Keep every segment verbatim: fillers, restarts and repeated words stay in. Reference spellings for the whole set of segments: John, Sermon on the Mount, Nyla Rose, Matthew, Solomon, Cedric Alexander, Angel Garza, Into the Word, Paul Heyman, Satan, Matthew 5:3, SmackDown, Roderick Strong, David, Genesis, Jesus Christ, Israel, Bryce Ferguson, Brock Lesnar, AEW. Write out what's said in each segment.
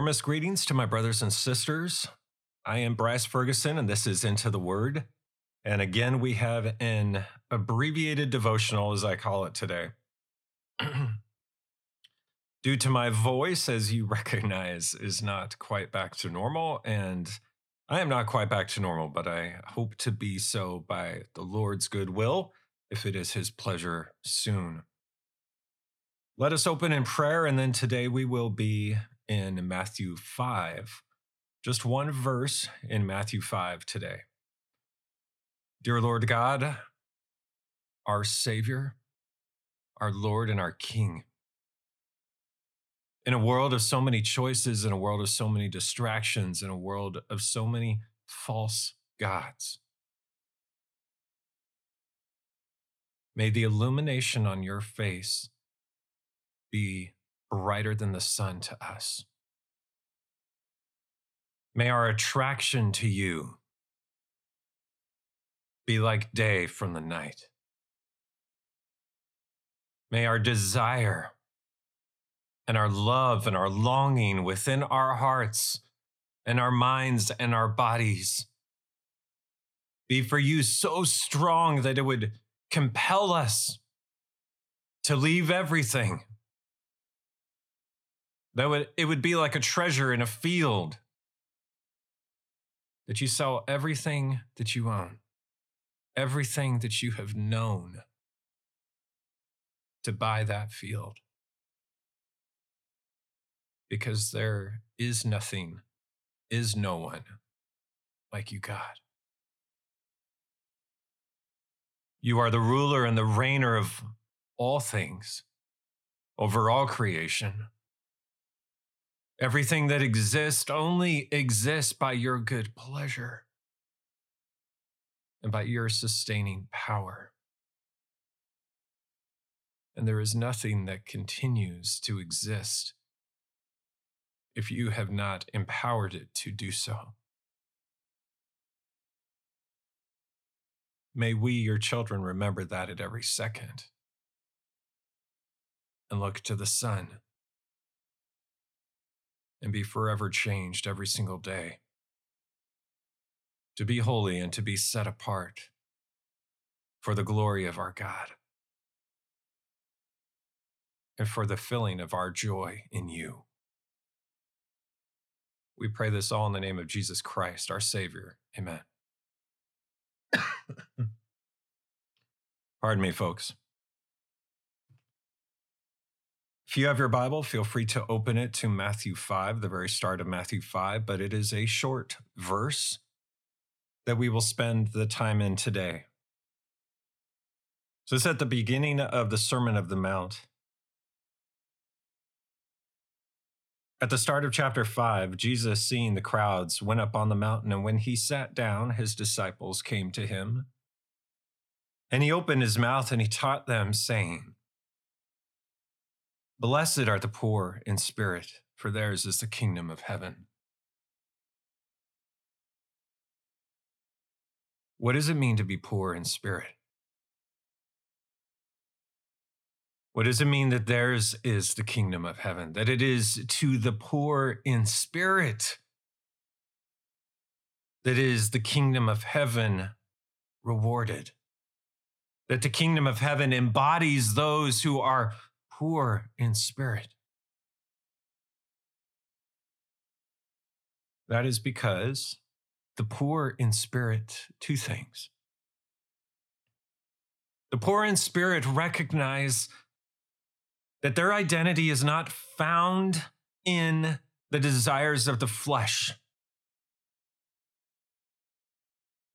Warmest greetings to my brothers and sisters. I am Bryce Ferguson, and this is Into the Word. And again, we have an abbreviated devotional, as I call it today. Due to my voice, as you recognize, is not quite back to normal, and I am not quite back to normal, but I hope to be so by the Lord's good will, if it is His pleasure soon. Let us open in prayer, and then today we will be in Matthew five, just one verse in Matthew five today. Dear Lord God, our Savior, our Lord, and our King. In a world of so many choices, in a world of so many distractions, in a world of so many false gods, may the illumination on your face be brighter than the sun to us. May our attraction to you be like day from the night. May our desire and our love and our longing within our hearts and our minds and our bodies be for you so strong that it would compel us to leave everything. That would, it would be like a treasure in a field, that you sell everything that you own, everything that you have known, to buy that field. Because there is nothing, is no one like you, God. You are the ruler and the reigner of all things, over all creation. Everything that exists only exists by your good pleasure and by your sustaining power. And there is nothing that continues to exist if you have not empowered it to do so. May we, your children, remember that at every second and look to the sun and be forever changed every single day, to be holy and to be set apart for the glory of our God and for the filling of our joy in you. We pray this all in the name of Jesus Christ, our Savior. Amen. Pardon me, folks. If you have your Bible, feel free to open it to Matthew five, the very start of Matthew five, but it is a short verse that we will spend the time in today. So it's at the beginning of the Sermon on the Mount. At the start of chapter five, Jesus, seeing the crowds, went up on the mountain, and when he sat down, his disciples came to him. And he opened his mouth and he taught them, saying, "Blessed are the poor in spirit, for theirs is the kingdom of heaven." What does it mean to be poor in spirit? What does it mean that theirs is the kingdom of heaven? That it is to the poor in spirit that is the kingdom of heaven rewarded. That the kingdom of heaven embodies those who are poor in spirit. That is because the poor in spirit, two things. The poor in spirit recognize that their identity is not found in the desires of the flesh.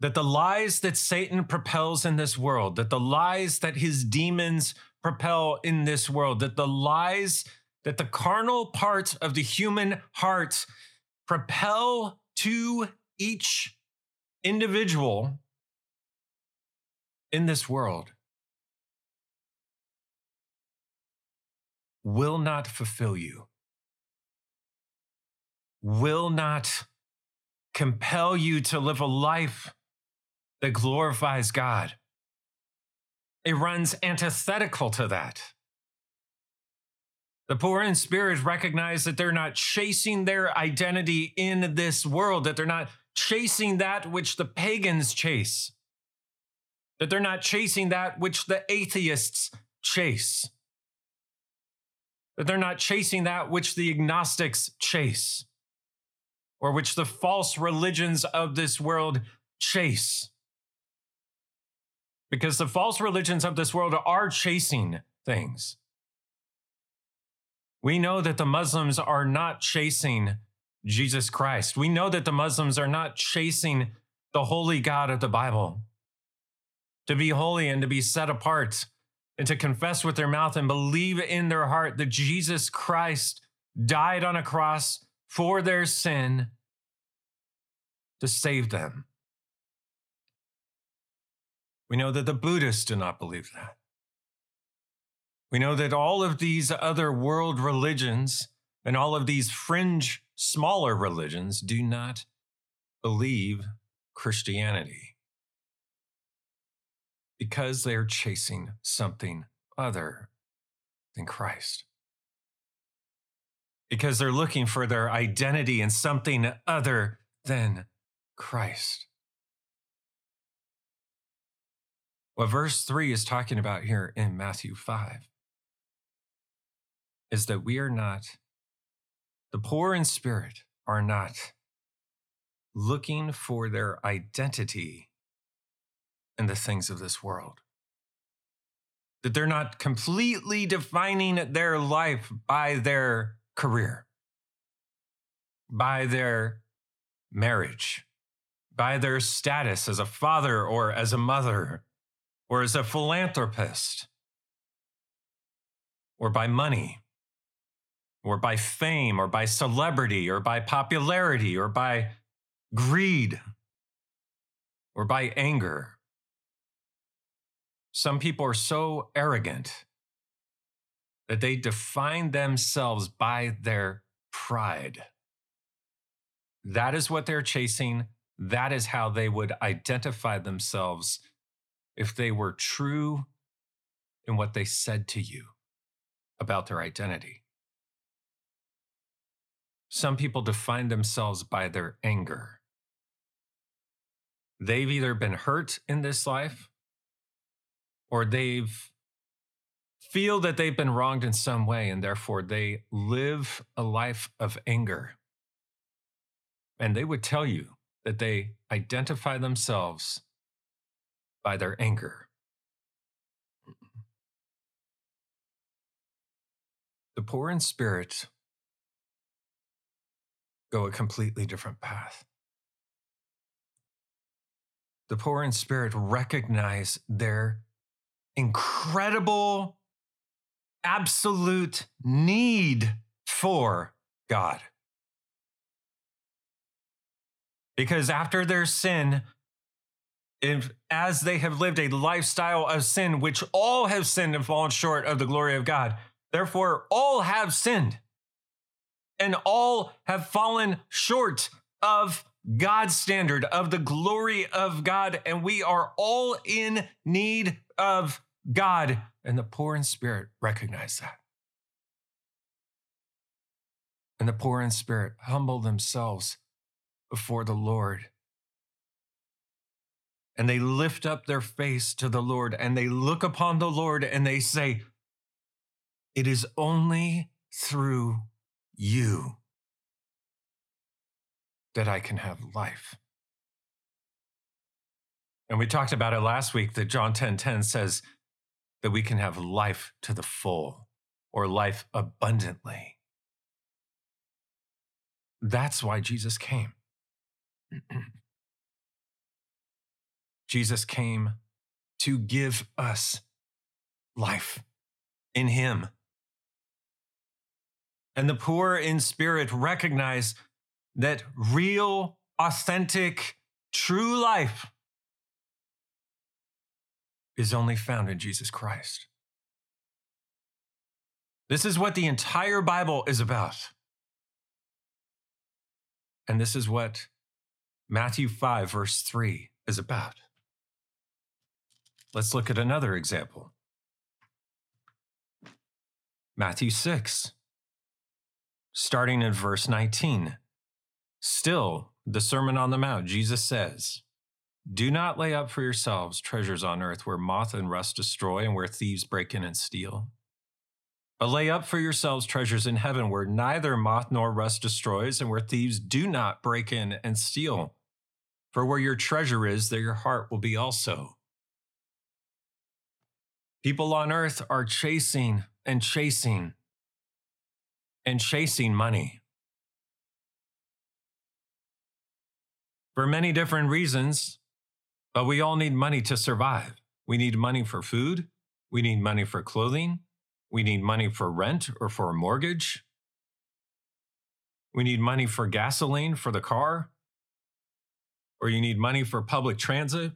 That the lies that Satan propels in this world, that the lies that his demons propel in this world, that the lies that the carnal parts of the human heart propel to each individual in this world will not fulfill you, will not compel you to live a life that glorifies God. It runs antithetical to that. The poor in spirit recognize that they're not chasing their identity in this world, that they're not chasing that which the pagans chase, that they're not chasing that which the atheists chase, that they're not chasing that which the agnostics chase, or which the false religions of this world chase. Because the false religions of this world are chasing things. We know that the Muslims are not chasing Jesus Christ. We know that the Muslims are not chasing the holy God of the Bible. To be holy and to be set apart and to confess with their mouth and believe in their heart that Jesus Christ died on a cross for their sin to save them. We know that the Buddhists do not believe that. We know that all of these other world religions and all of these fringe, smaller religions do not believe Christianity because they are chasing something other than Christ, because they're looking for their identity in something other than Christ. What verse three is talking about here in Matthew five is that we are not, the poor in spirit are not looking for their identity in the things of this world. That they're not completely defining their life by their career, by their marriage, by their status as a father or as a mother, or as a philanthropist, or by money, or by fame, or by celebrity, or by popularity, or by greed, or by anger. Some people are so arrogant that they define themselves by their pride. That is what they're chasing. That is how they would identify themselves if they were true in what they said to you about their identity. Some people define themselves by their anger. They've either been hurt in this life, or they've feel that they've been wronged in some way, and therefore they live a life of anger. And they would tell you that they identify themselves by their anger. The poor in spirit go a completely different path. The poor in spirit recognize their incredible, absolute need for God. Because after their sin, If, as they have lived a lifestyle of sin, which all have sinned and fallen short of the glory of God, therefore all have sinned and all have fallen short of God's standard, of the glory of God, and we are all in need of God. And the poor in spirit recognize that. And the poor in spirit humble themselves before the Lord. And they lift up their face to the Lord, and they look upon the Lord, and they say, "It is only through you that I can have life." And we talked about it last week that John ten ten says that we can have life to the full, or life abundantly. That's why Jesus came. Jesus came to give us life in him. And the poor in spirit recognize that real, authentic, true life is only found in Jesus Christ. This is what the entire Bible is about. And this is what Matthew five, verse three is about. Let's look at another example. Matthew six, starting in verse nineteen. Still, the Sermon on the Mount, Jesus says, "Do not lay up for yourselves treasures on earth where moth and rust destroy and where thieves break in and steal. But lay up for yourselves treasures in heaven where neither moth nor rust destroys and where thieves do not break in and steal. For where your treasure is, there your heart will be also." People on earth are chasing and chasing and chasing money. For many different reasons, but we all need money to survive. We need money for food. We need money for clothing. We need money for rent or for a mortgage. We need money for gasoline for the car. Or you need money for public transit.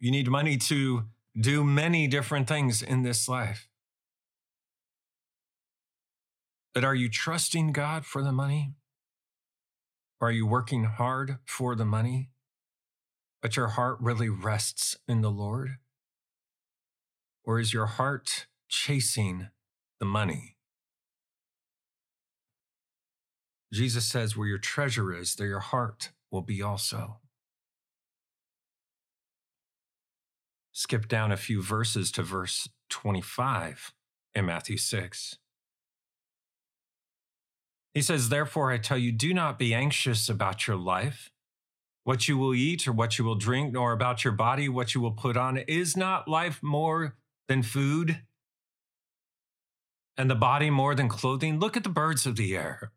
You need money to do many different things in this life. But are you trusting God for the money? Are you working hard for the money, but your heart really rests in the Lord? Or is your heart chasing the money? Jesus says, where your treasure is, there your heart will be also. Skip down a few verses to verse twenty-five in Matthew six. He says, "Therefore I tell you, do not be anxious about your life, what you will eat or what you will drink, nor about your body, what you will put on. Is not life more than food, and the body more than clothing? Look at the birds of the air.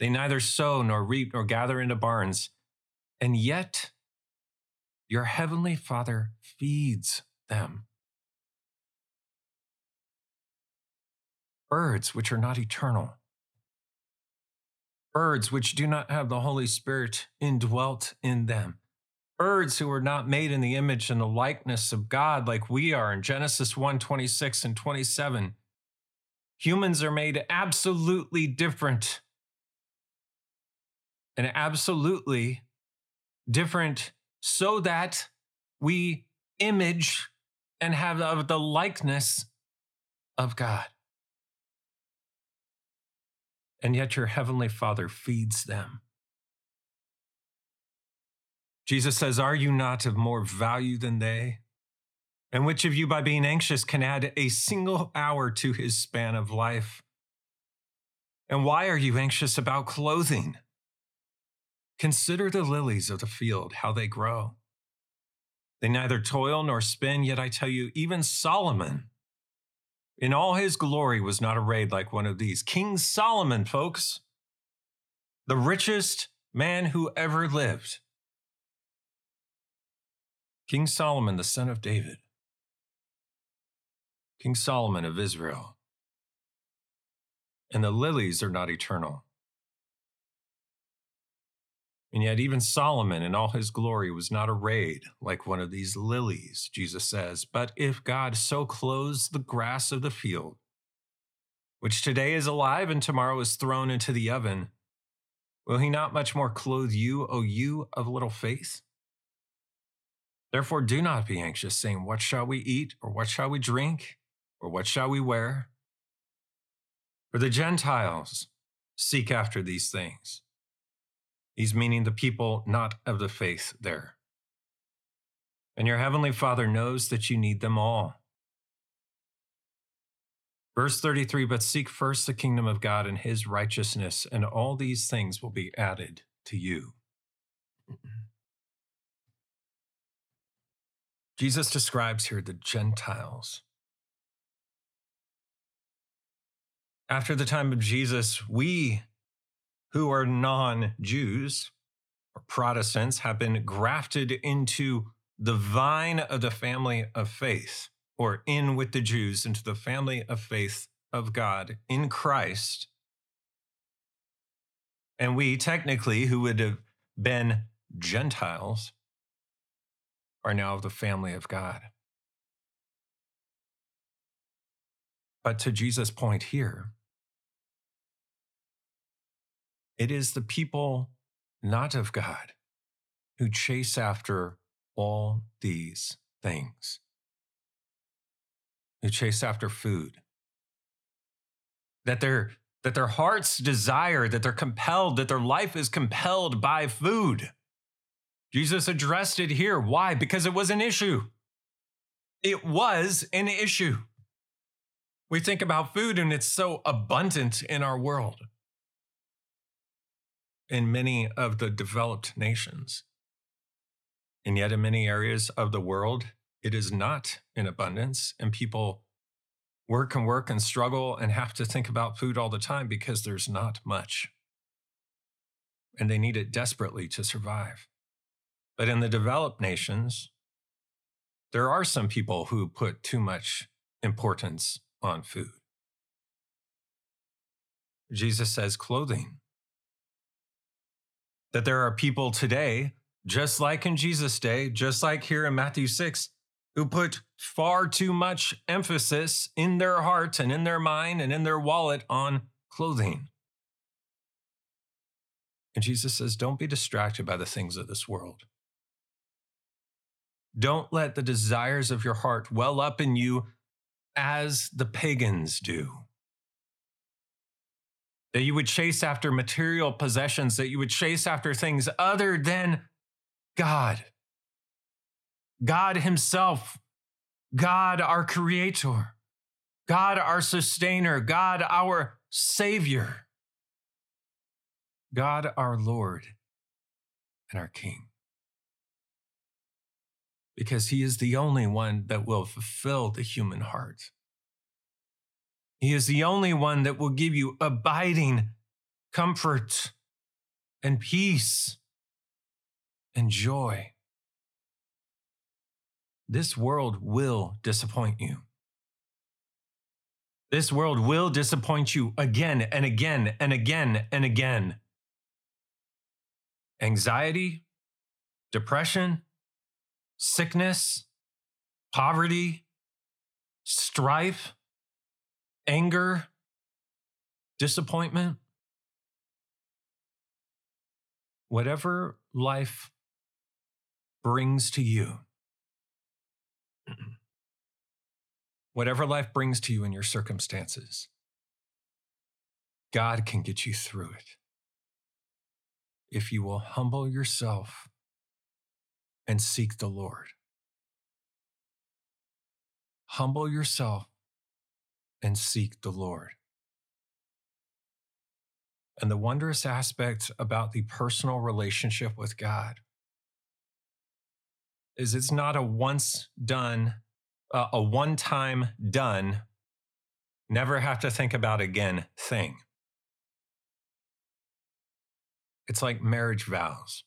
They neither sow nor reap nor gather into barns, and yet your heavenly Father feeds them." Birds which are not eternal. Birds which do not have the Holy Spirit indwelt in them. Birds who are not made in the image and the likeness of God like we are in Genesis one, twenty-six and twenty-seven. Humans are made absolutely different. And absolutely different so that we image and have the likeness of God. And yet your heavenly Father feeds them. Jesus says, "Are you not of more value than they? And which of you, by being anxious, can add a single hour to his span of life? And why are you anxious about clothing? Consider the lilies of the field, how they grow. They neither toil nor spin, yet I tell you, even Solomon, in all his glory, was not arrayed like one of these." King Solomon, folks, the richest man who ever lived. King Solomon, the son of David. King Solomon of Israel. And the lilies are not eternal. And yet even Solomon in all his glory was not arrayed like one of these lilies, Jesus says. But if God so clothes the grass of the field, which today is alive and tomorrow is thrown into the oven, will he not much more clothe you, O you of little faith? Therefore do not be anxious, saying, what shall we eat, or what shall we drink, or what shall we wear? For the Gentiles seek after these things. He's meaning the people not of the faith there. And your heavenly Father knows that you need them all. Verse thirty-three, "But seek first the kingdom of God and his righteousness, and all these things will be added to you." Jesus describes here the Gentiles. After the time of Jesus, we who are non-Jews or Protestants have been grafted into the vine of the family of faith, or in with the Jews into the family of faith of God in Christ. And we technically, who would have been Gentiles, are now of the family of God. But to Jesus' point here, it is the people not of God who chase after all these things, who chase after food. That their, that their hearts desire, that they're compelled, that their life is compelled by food. Jesus addressed it here. Why? Because it was an issue. It was an issue. We think about food and it's so abundant in our world, in many of the developed nations. And yet in many areas of the world, it is not in abundance, and people work and work and struggle and have to think about food all the time because there's not much. And they need it desperately to survive. But in the developed nations, there are some people who put too much importance on food. Jesus says clothing. That there are people today, just like in Jesus' day, just like here in Matthew six, who put far too much emphasis in their heart and in their mind and in their wallet on clothing. And Jesus says, don't be distracted by the things of this world. Don't let the desires of your heart well up in you as the pagans do. That you would chase after material possessions, that you would chase after things other than God, God himself, God our creator, God our sustainer, God our savior, God our Lord and our King. Because he is the only one that will fulfill the human heart. He is the only one that will give you abiding comfort and peace and joy. This world will disappoint you. This world will disappoint you again and again and again and again. Anxiety, depression, sickness, poverty, strife, anger, disappointment. Whatever life brings to you, whatever life brings to you in your circumstances, God can get you through it if you will humble yourself and seek the Lord. Humble yourself and seek the Lord. And the wondrous aspect about the personal relationship with God is it's not a once done, uh, a one-time done, never have to think about again thing. It's like marriage vows.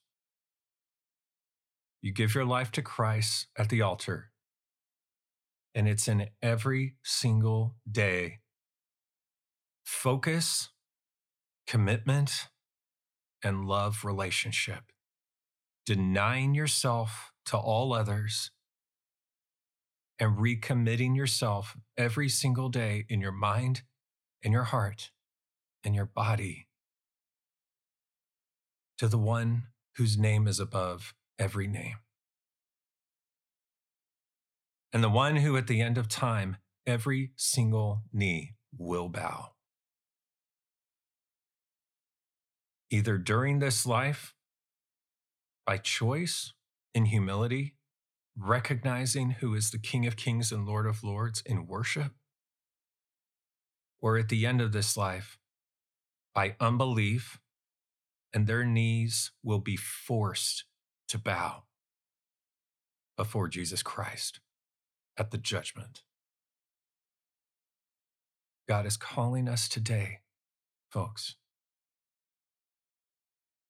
You give your life to Christ at the altar, and it's in every single day. Focus, commitment, and love relationship. Denying yourself to all others and recommitting yourself every single day in your mind, in your heart, in your body to the one whose name is above every name. And the one who at the end of time, every single knee will bow. Either during this life, by choice, in humility, recognizing who is the King of Kings and Lord of Lords in worship, or at the end of this life, by unbelief, and their knees will be forced to bow before Jesus Christ at the judgment. God is calling us today, folks.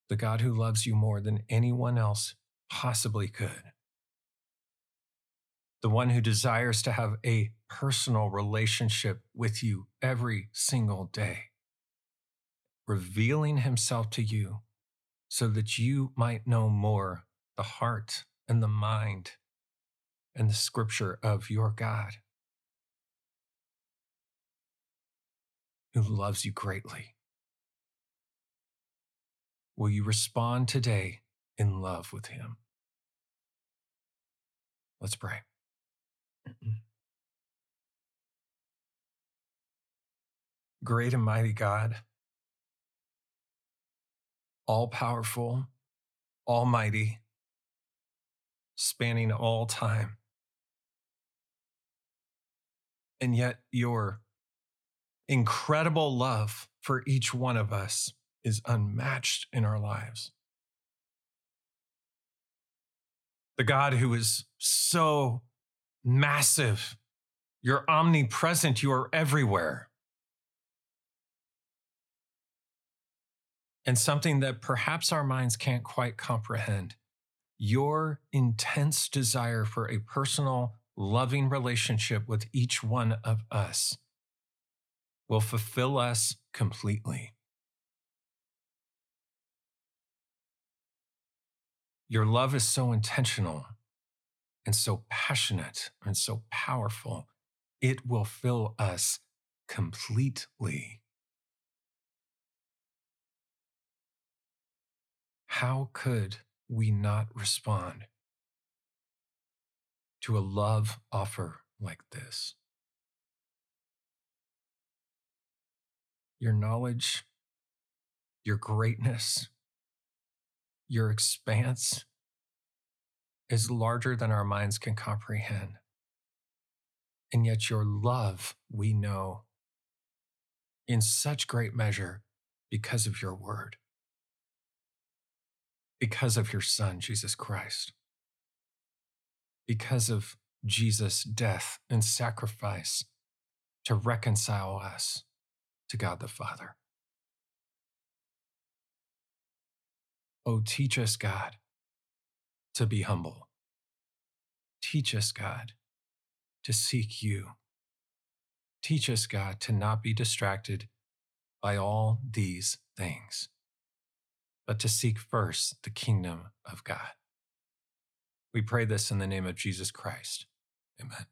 The God who loves you more than anyone else possibly could. The one who desires to have a personal relationship with you every single day, revealing himself to you so that you might know more the heart and the mind and the scripture of your God, who loves you greatly. Will you respond today in love with him? Let's pray. great and mighty God, all-powerful, almighty, spanning all time. And yet your incredible love for each one of us is unmatched in our lives. The God who is so massive, you're omnipresent, you are everywhere. And something that perhaps our minds can't quite comprehend, your intense desire for a personal, loving relationship with each one of us will fulfill us completely. Your love is so intentional and so passionate and so powerful, it will fill us completely. How could we not respond to a love offer like this? Your knowledge, your greatness, your expanse is larger than our minds can comprehend. And yet your love, we know in such great measure because of your word, because of your Son, Jesus Christ, because of Jesus' death and sacrifice to reconcile us to God the Father. Oh, teach us, God, to be humble. Teach us, God, to seek you. Teach us, God, to not be distracted by all these things, but to seek first the kingdom of God. We pray this in the name of Jesus Christ. Amen.